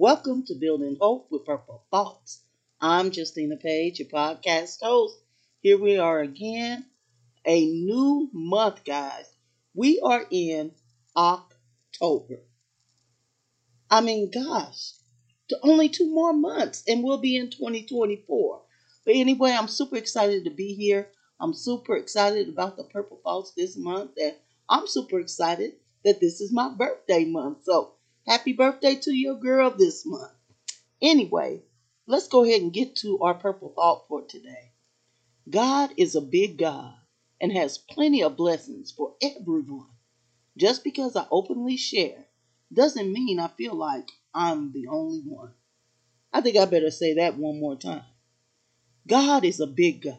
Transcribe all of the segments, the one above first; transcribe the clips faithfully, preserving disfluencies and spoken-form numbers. Welcome to Building Hope with Purple Thoughts. I'm Justina Page, your podcast host. Here we are again. A new month, guys. We are in October. I mean, gosh, only two more months and we'll be in twenty twenty-four. But anyway, I'm super excited to be here. I'm super excited about the Purple Thoughts this month. And I'm super excited that this is my birthday month. So happy birthday to your girl this month. Anyway, let's go ahead and get to our purple thought for today. God is a big God and has plenty of blessings for everyone. Just because I openly share doesn't mean I feel like I'm the only one. I think I better say that one more time. God is a big God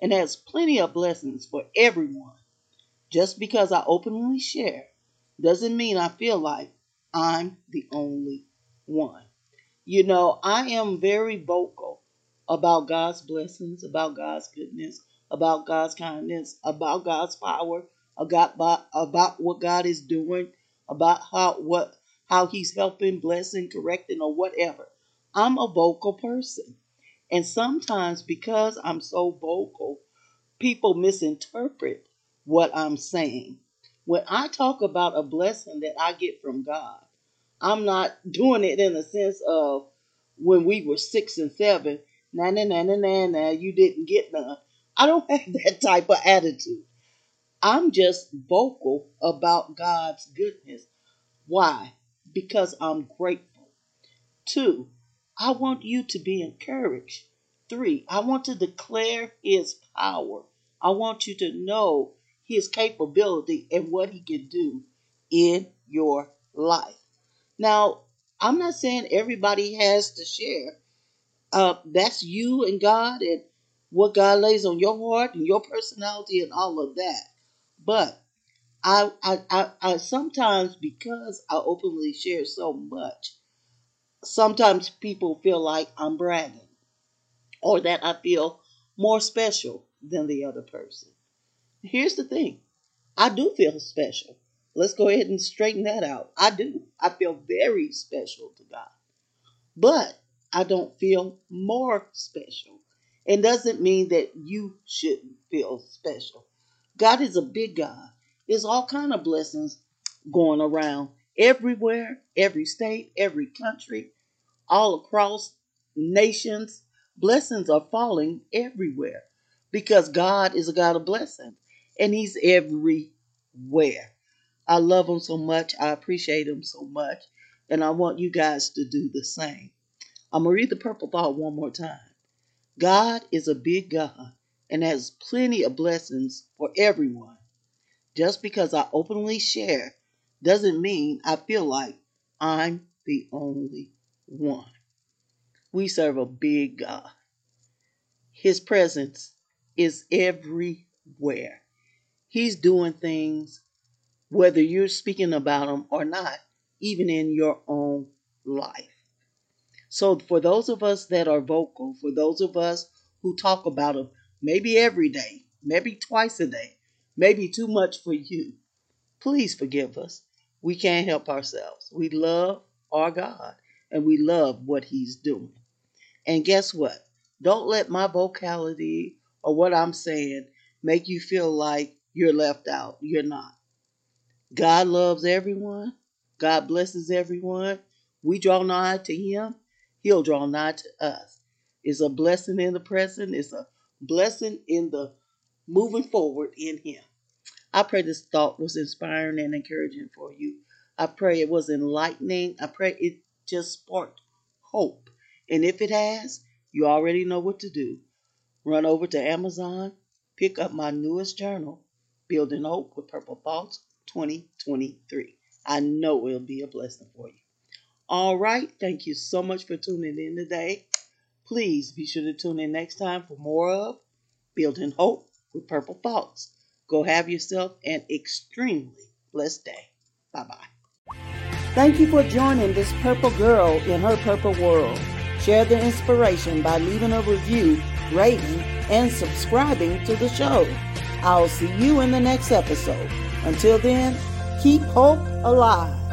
and has plenty of blessings for everyone. Just because I openly share doesn't mean I feel like I'm the only one. You know, I am very vocal about God's blessings, about God's goodness, about God's kindness, about God's power, about, about what God is doing, about how what how He's helping, blessing, correcting, or whatever. I'm a vocal person. And sometimes because I'm so vocal, people misinterpret what I'm saying. When I talk about a blessing that I get from God, I'm not doing it in the sense of when we were six and seven, na na na na na na, you didn't get none. I don't have that type of attitude. I'm just vocal about God's goodness. Why? Because I'm grateful. Two, I want you to be encouraged. Three, I want to declare His power. I want you to know His capability and what He can do in your life. Now, I'm not saying everybody has to share. Uh, that's you and God and what God lays on your heart and your personality and all of that. But I, I, I, I sometimes, because I openly share so much, sometimes people feel like I'm bragging or that I feel more special than the other person. Here's the thing. I do feel special. Let's go ahead and straighten that out. I do. I feel very special to God. But I don't feel more special. It doesn't mean that you shouldn't feel special. God is a big God. There's all kinds of blessings going around everywhere, every state, every country, all across nations. Blessings are falling everywhere because God is a God of blessings. And He's everywhere. I love Him so much. I appreciate Him so much. And I want you guys to do the same. I'm going to read the purple thought one more time. God is a big God and has plenty of blessings for everyone. Just because I openly share doesn't mean I feel like I'm the only one. We serve a big God. His presence is everywhere. He's doing things, whether you're speaking about them or not, even in your own life. So for those of us that are vocal, for those of us who talk about them, maybe every day, maybe twice a day, maybe too much for you, please forgive us. We can't help ourselves. We love our God and we love what He's doing. And guess what? Don't let my vocality or what I'm saying make you feel like you're left out. You're not. God loves everyone. God blesses everyone. We draw nigh to Him. He'll draw nigh to us. It's a blessing in the present. It's a blessing in the moving forward in Him. I pray this thought was inspiring and encouraging for you. I pray it was enlightening. I pray it just sparked hope. And if it has, you already know what to do. Run over to Amazon. Pick up my newest journal, Building Hope with Purple Thoughts twenty twenty-three. I know it'll be a blessing for you. All right. Thank you so much for tuning in today. Please be sure to tune in next time for more of Building Hope with Purple Thoughts. Go have yourself an extremely blessed day. Bye-bye. Thank you for joining this Purple Girl in her Purple World. Share the inspiration by leaving a review, rating, and subscribing to the show. I'll see you in the next episode. Until then, keep hope alive.